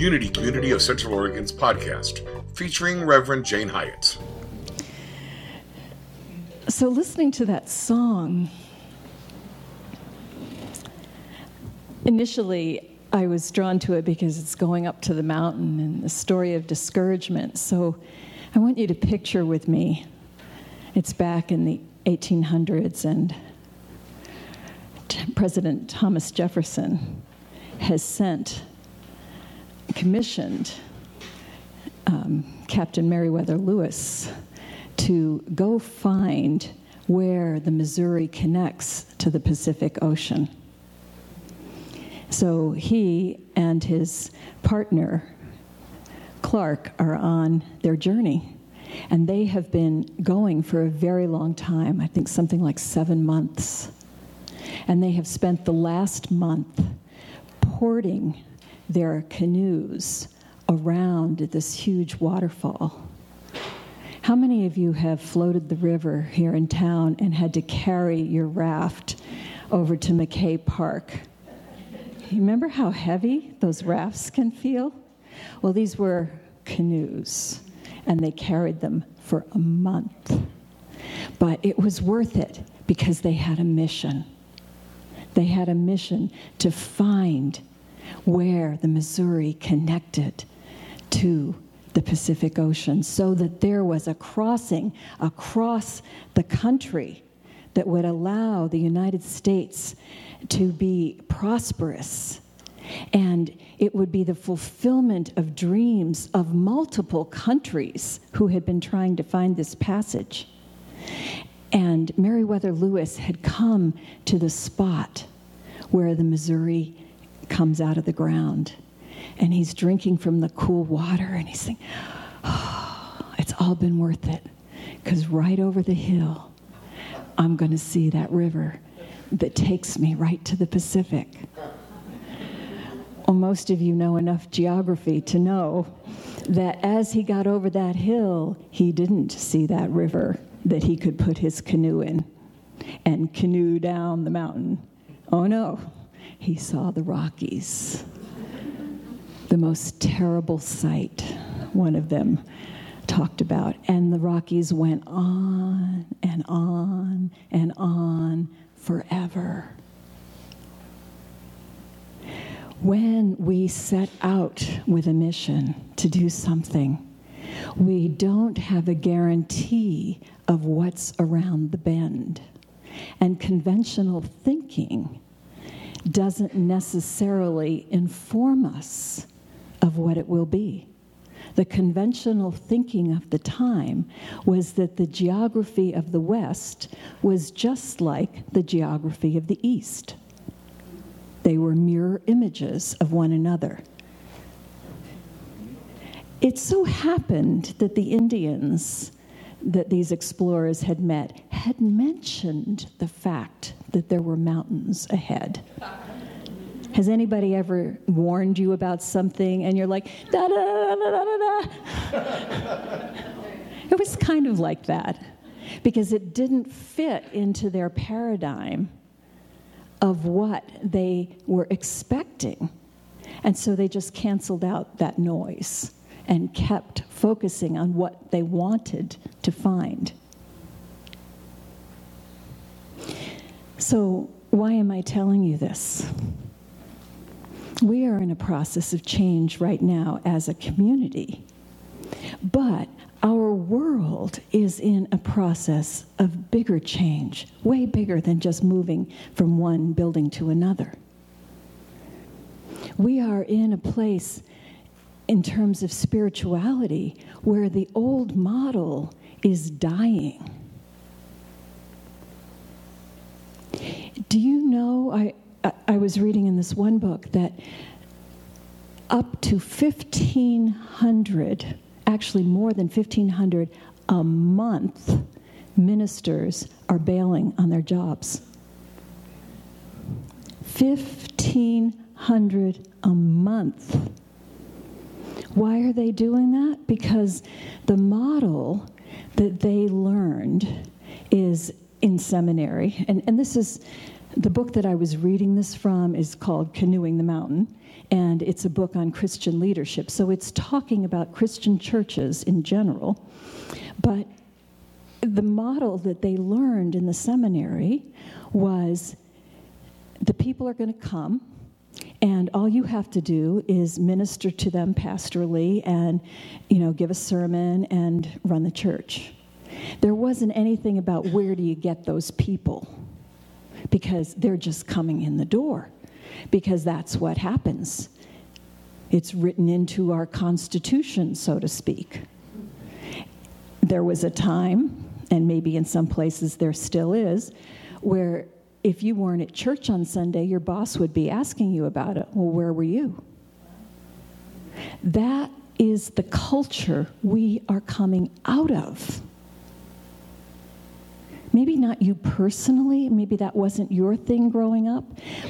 Unity Community of Central Oregon's podcast, featuring Reverend Jane Hyatt. So listening to that song, initially I was drawn to it because it's going up to the mountain and the story of discouragement. So I want you to picture with me, it's back in the 1800s, and President Thomas Jefferson has commissioned Captain Meriwether Lewis to go find where the Missouri connects to the Pacific Ocean. So he and his partner, Clark, are on their journey, and they have been going for a very long time, I think something like 7 months, and they have spent the last month porting their canoes around this huge waterfall. How many of you have floated the river here in town and had to carry your raft over to McKay Park? You remember how heavy those rafts can feel? Well, these were canoes, and they carried them for a month. But it was worth it because they had a mission. They had a mission to find where the Missouri connected to the Pacific Ocean so that there was a crossing across the country that would allow the United States to be prosperous. And it would be the fulfillment of dreams of multiple countries who had been trying to find this passage. And Meriwether Lewis had come to the spot where the Missouri comes out of the ground. And he's drinking from the cool water, and he's saying, oh, it's all been worth it, because right over the hill, I'm going to see that river that takes me right to the Pacific. Well, most of you know enough geography to know that as he got over that hill, he didn't see that river that he could put his canoe in and canoe down the mountain. Oh no, he saw the Rockies. The most terrible sight, one of them talked about. And the Rockies went on and on and on forever. When we set out with a mission to do something, we don't have a guarantee of what's around the bend. And conventional thinking doesn't necessarily inform us of what it will be. The conventional thinking of the time was that the geography of the West was just like the geography of the East. They were mirror images of one another. It so happened that the Indians that these explorers had met had mentioned the fact that there were mountains ahead. Has anybody ever warned you about something and you're like, da da da da da da? It was kind of like that, because it didn't fit into their paradigm of what they were expecting. And so they just canceled out that noise and kept focusing on what they wanted to find. So why am I telling you this? We are in a process of change right now as a community, but our world is in a process of bigger change, way bigger than just moving from one building to another. We are in a place in terms of spirituality where the old model is dying. Do you know, I was reading in this one book that up to 1,500, actually more than 1,500 a month, ministers are bailing on their jobs. 1,500 a month. Why are they doing that? Because the model that they learned is in seminary, and this is The book that I was reading this from is called Canoeing the Mountain, and it's a book on Christian leadership. So it's talking about Christian churches in general, but the model that they learned in the seminary was the people are going to come, and all you have to do is minister to them pastorally and, you know, give a sermon and run the church. There wasn't anything about where do you get those people, because they're just coming in the door, because that's what happens. It's written into our Constitution, so to speak. There was a time, and maybe in some places there still is, where if you weren't at church on Sunday, your boss would be asking you about it. Well, where were you? That is the culture we are coming out of. Maybe not you personally, maybe that wasn't your thing growing up,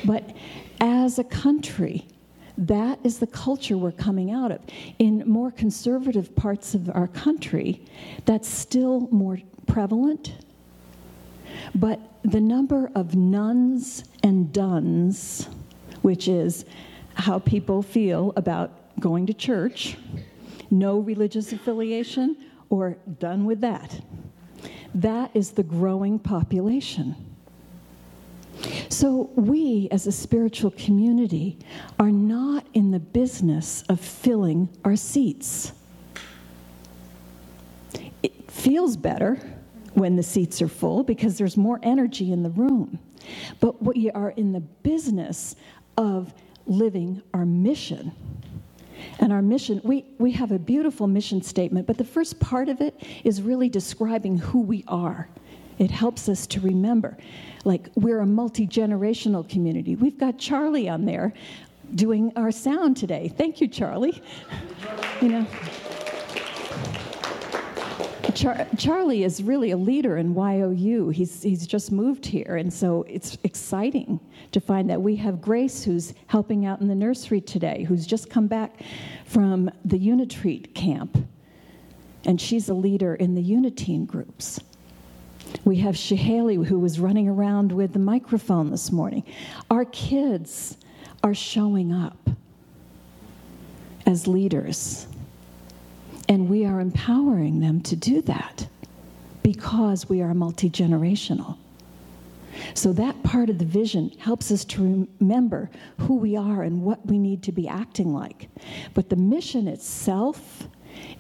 but as a country, that is the culture we're coming out of. In more conservative parts of our country, that's still more prevalent, but the number of nones and duns, which is how people feel about going to church, no religious affiliation, or done with that. That is the growing population. So we, as a spiritual community, are not in the business of filling our seats. It feels better when the seats are full because there's more energy in the room. But we are in the business of living our mission. And our mission, we have a beautiful mission statement, but the first part of it is really describing who we are. It helps us to remember. Like, we're a multi-generational community. We've got Charlie on there doing our sound today. Thank you, Charlie. You know, Charlie is really a leader in YOU. He's just moved here, and so it's exciting to find that we have Grace, who's helping out in the nursery today, who's just come back from the Unitreat camp, and she's a leader in the Uniteen groups. We have Shehaley, who was running around with the microphone this morning. Our kids are showing up as leaders. And we are empowering them to do that because we are multi-generational. So that part of the vision helps us to remember who we are and what we need to be acting like. But the mission itself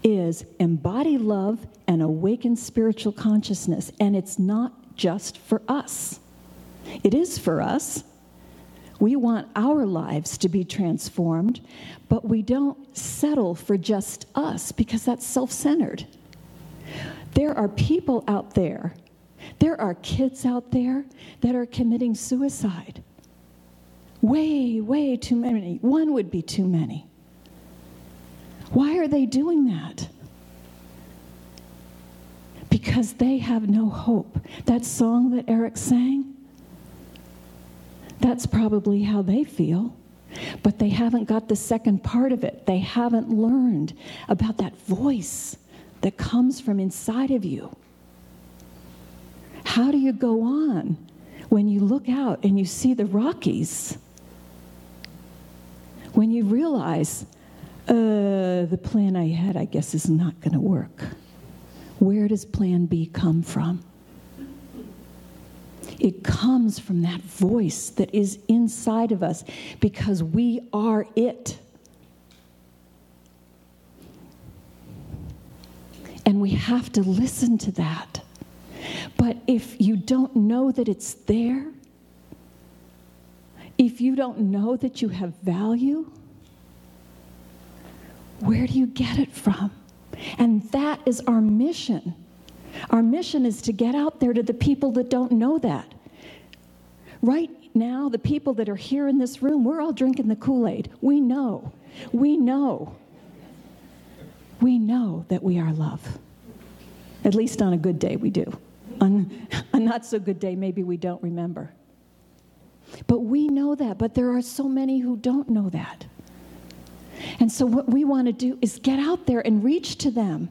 is embody love and awaken spiritual consciousness. And it's not just for us. It is for us. We want our lives to be transformed, but we don't settle for just us because that's self-centered. There are people out there, there are kids out there that are committing suicide. Way, way too many. One would be too many. Why are they doing that? Because they have no hope. That song that Eric sang, that's probably how they feel, but they haven't got the second part of it. They haven't learned about that voice that comes from inside of you. How do you go on when you look out and you see the Rockies? When you realize, the plan I had, I guess, is not going to work. Where does plan B come from? It comes from that voice that is inside of us because we are it. And we have to listen to that. But if you don't know that it's there, if you don't know that you have value, where do you get it from? And that is our mission. Our mission is to get out there to the people that don't know that. Right now, the people that are here in this room, we're all drinking the Kool-Aid. We know that we are love. At least on a good day, we do. On a not so good day, maybe we don't remember. But we know that, but there are so many who don't know that. And so what we want to do is get out there and reach to them.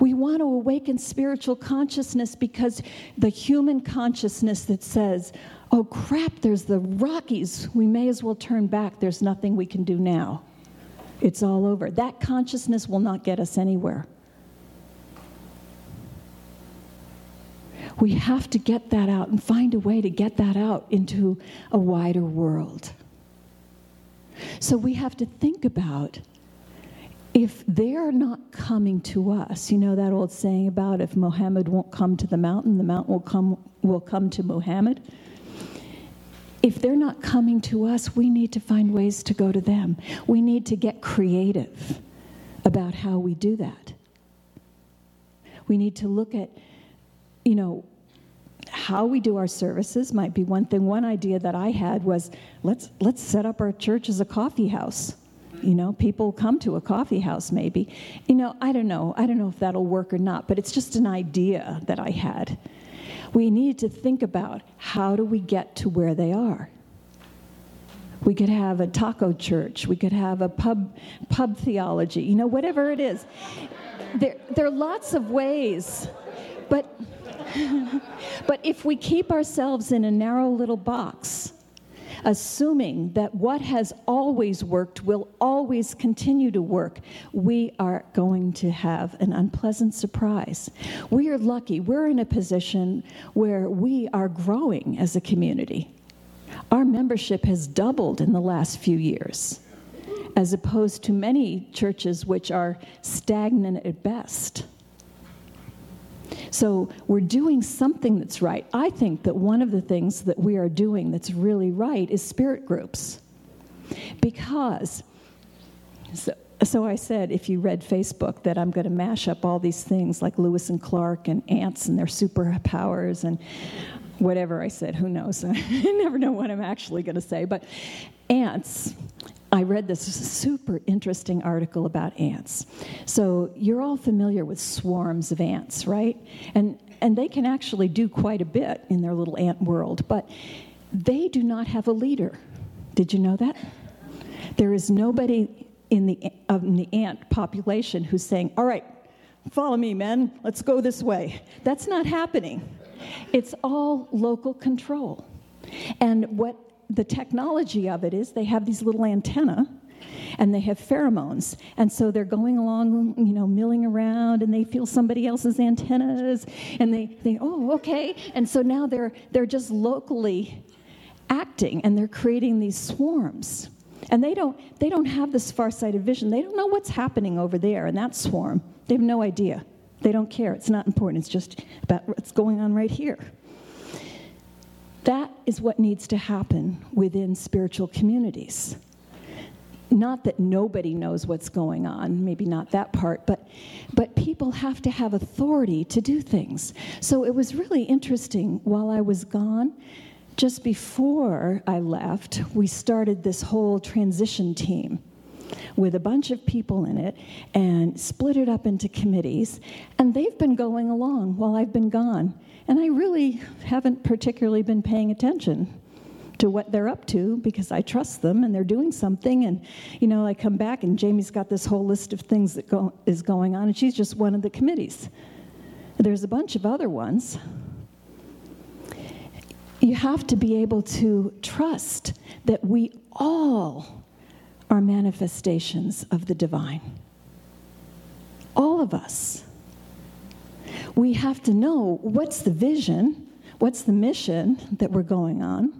We want to awaken spiritual consciousness because the human consciousness that says, oh crap, there's the Rockies, we may as well turn back, there's nothing we can do now, it's all over. That consciousness will not get us anywhere. We have to get that out and find a way to get that out into a wider world. So we have to think about, if they're not coming to us, you know that old saying about if Mohammed won't come to the mountain will come to Mohammed. If they're not coming to us, we need to find ways to go to them. We need to get creative about how we do that. We need to look at, you know, how we do our services might be one thing. One idea that I had was let's set up our church as a coffee house. You know, people come to a coffee house maybe. You know, I don't know if that'll work or not, but it's just an idea that I had. We need to think about, how do we get to where they are? We could have a taco church. We could have a pub theology. You know, whatever it is. There are lots of ways. But if we keep ourselves in a narrow little box, assuming that what has always worked will always continue to work, we are going to have an unpleasant surprise. We are lucky. We're in a position where we are growing as a community. Our membership has doubled in the last few years, as opposed to many churches which are stagnant at best. So we're doing something that's right. I think that one of the things that we are doing that's really right is spirit groups. Because, so I said, if you read Facebook, that I'm going to mash up all these things like Lewis and Clark and ants and their superpowers and whatever I said, who knows? I never know what I'm actually going to say. But ants, I read this super interesting article about ants. So you're all familiar with swarms of ants, right? And they can actually do quite a bit in their little ant world, but they do not have a leader. Did you know that? There is nobody in the ant population who's saying, all right, follow me, men, let's go this way. That's not happening. It's all local control. And what the technology of it is, they have these little antennae, and they have pheromones, and so they're going along, you know, milling around, and they feel somebody else's antennas, and they oh, okay, and so now they're just locally acting, and they're creating these swarms, and they don't have this far-sighted vision. They don't know what's happening over there in that swarm. They have no idea. They don't care. It's not important. It's just about what's going on right here. That is what needs to happen within spiritual communities. Not that nobody knows what's going on, maybe not that part, but people have to have authority to do things. So it was really interesting, while I was gone, just before I left, we started this whole transition team with a bunch of people in it and split it up into committees, and they've been going along while I've been gone. And I really haven't particularly been paying attention to what they're up to, because I trust them and they're doing something. And, you know, I come back and Jamie's got this whole list of things that is going on, and she's just one of the committees. There's a bunch of other ones. You have to be able to trust that we all are manifestations of the divine. All of us. We have to know, what's the vision, what's the mission that we're going on,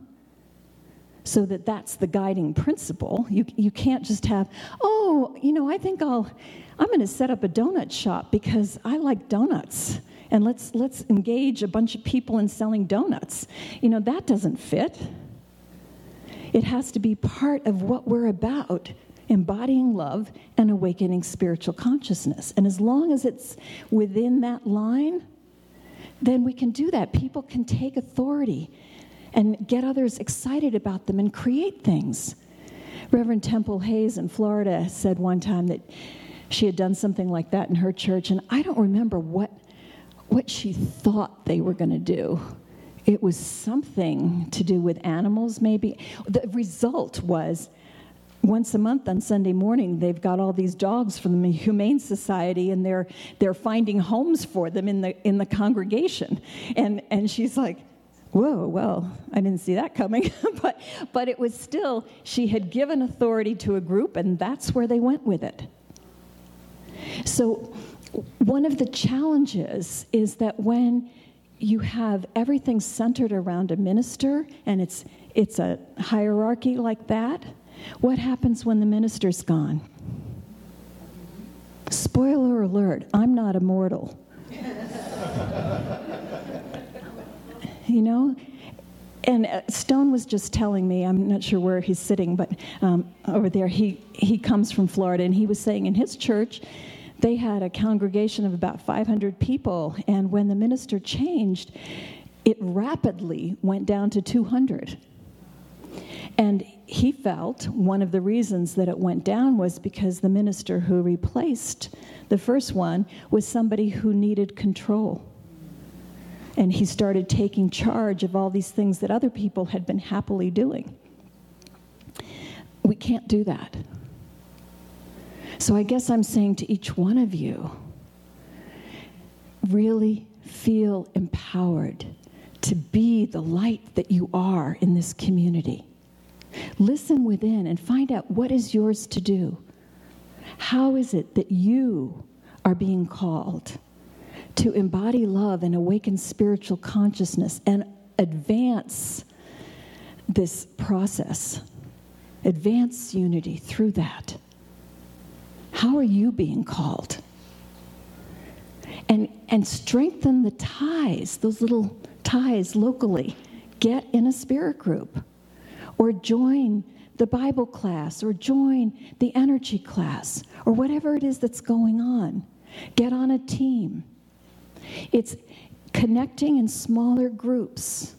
so that that's the guiding principle. You can't just have, oh, you know, I think I'm going to set up a donut shop because I like donuts, and let's engage a bunch of people in selling donuts. You know, that doesn't fit. It has to be part of what we're about. Embodying love and awakening spiritual consciousness. And as long as it's within that line, then we can do that. People can take authority and get others excited about them and create things. Reverend Temple Hayes in Florida said one time that she had done something like that in her church, and I don't remember what she thought they were going to do. It was something to do with animals, maybe. The result was once a month on Sunday morning, they've got all these dogs from the Humane Society, and they're finding homes for them in the congregation. And she's like, whoa, well, I didn't see that coming. but it was still, she had given authority to a group, and that's where they went with it. So one of the challenges is that when you have everything centered around a minister, and it's a hierarchy like that, what happens when the minister's gone? Spoiler alert, I'm not immortal. You know? And Stone was just telling me, I'm not sure where he's sitting, but over there, he comes from Florida, and he was saying in his church, they had a congregation of about 500 people, and when the minister changed, it rapidly went down to 200. And he felt one of the reasons that it went down was because the minister who replaced the first one was somebody who needed control. And he started taking charge of all these things that other people had been happily doing. We can't do that. So I guess I'm saying to each one of you, really feel empowered to be the light that you are in this community. Listen within and find out what is yours to do. How is it that you are being called to embody love and awaken spiritual consciousness and advance this process, advance unity through that? How are you being called? And strengthen the ties, those little ties locally. Get in a spirit group, or join the Bible class, or join the energy class, or whatever it is that's going on. Get on a team. It's connecting in smaller groups.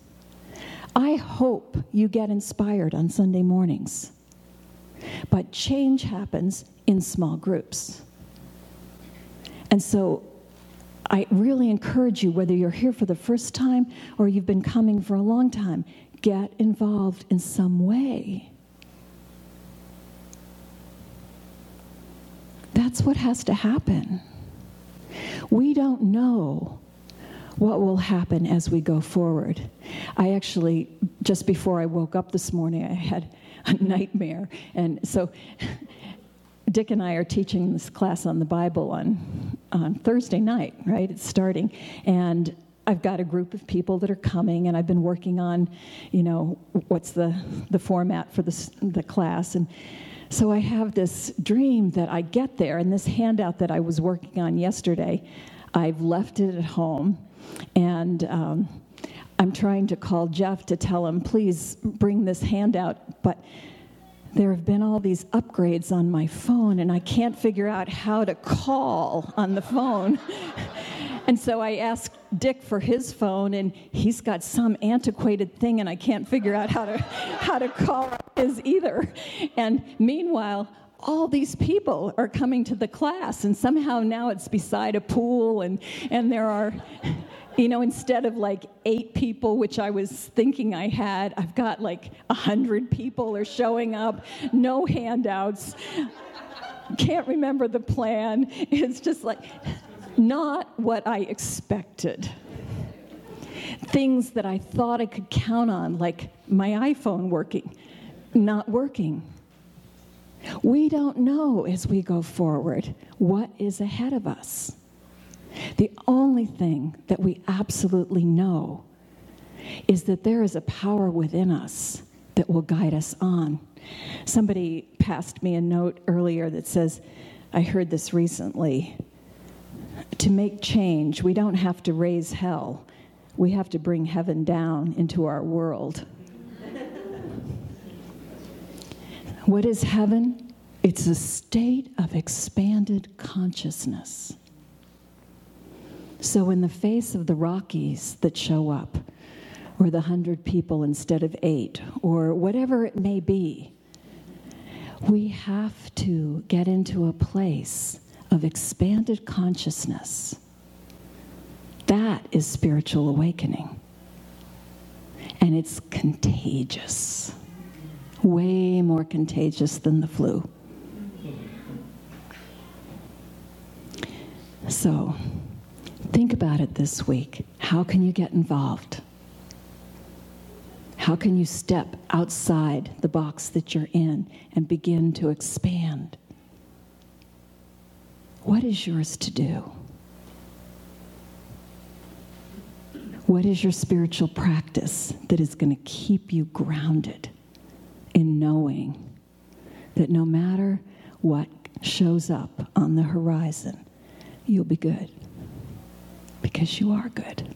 I hope you get inspired on Sunday mornings. But change happens in small groups. And so I really encourage you, whether you're here for the first time or you've been coming for a long time, get involved in some way. That's what has to happen. We don't know what will happen as we go forward. I actually, just before I woke up this morning, I had a nightmare. And so Dick and I are teaching this class on the Bible on Thursday night, right? It's starting. And I've got a group of people that are coming, and I've been working on, you know, what's the format for the class. And so I have this dream that I get there, and this handout that I was working on yesterday, I've left it at home, and I'm trying to call Jeff to tell him, please bring this handout, but there have been all these upgrades on my phone, and I can't figure out how to call on the phone. And so I asked Dick for his phone, and he's got some antiquated thing, and I can't figure out how to call his either. And meanwhile, all these people are coming to the class, and somehow now it's beside a pool, and there are, you know, instead of like 8 people, which I was thinking I had, I've got like 100 people are showing up, no handouts, can't remember the plan. It's just like, not what I expected. Things that I thought I could count on, like my iPhone working, not working. We don't know as we go forward what is ahead of us. The only thing that we absolutely know is that there is a power within us that will guide us on. Somebody passed me a note earlier that says, I heard this recently, to make change, we don't have to raise hell. We have to bring heaven down into our world. What is heaven? It's a state of expanded consciousness. So in the face of the Rockies that show up, or the 100 people instead of 8, or whatever it may be, we have to get into a place of expanded consciousness. That is spiritual awakening. And it's contagious. way more contagious than the flu. So, think about it this week. How can you get involved? How can you step outside the box that you're in and begin to expand? What is yours to do? What is your spiritual practice that is going to keep you grounded in knowing that no matter what shows up on the horizon, you'll be good because you are good?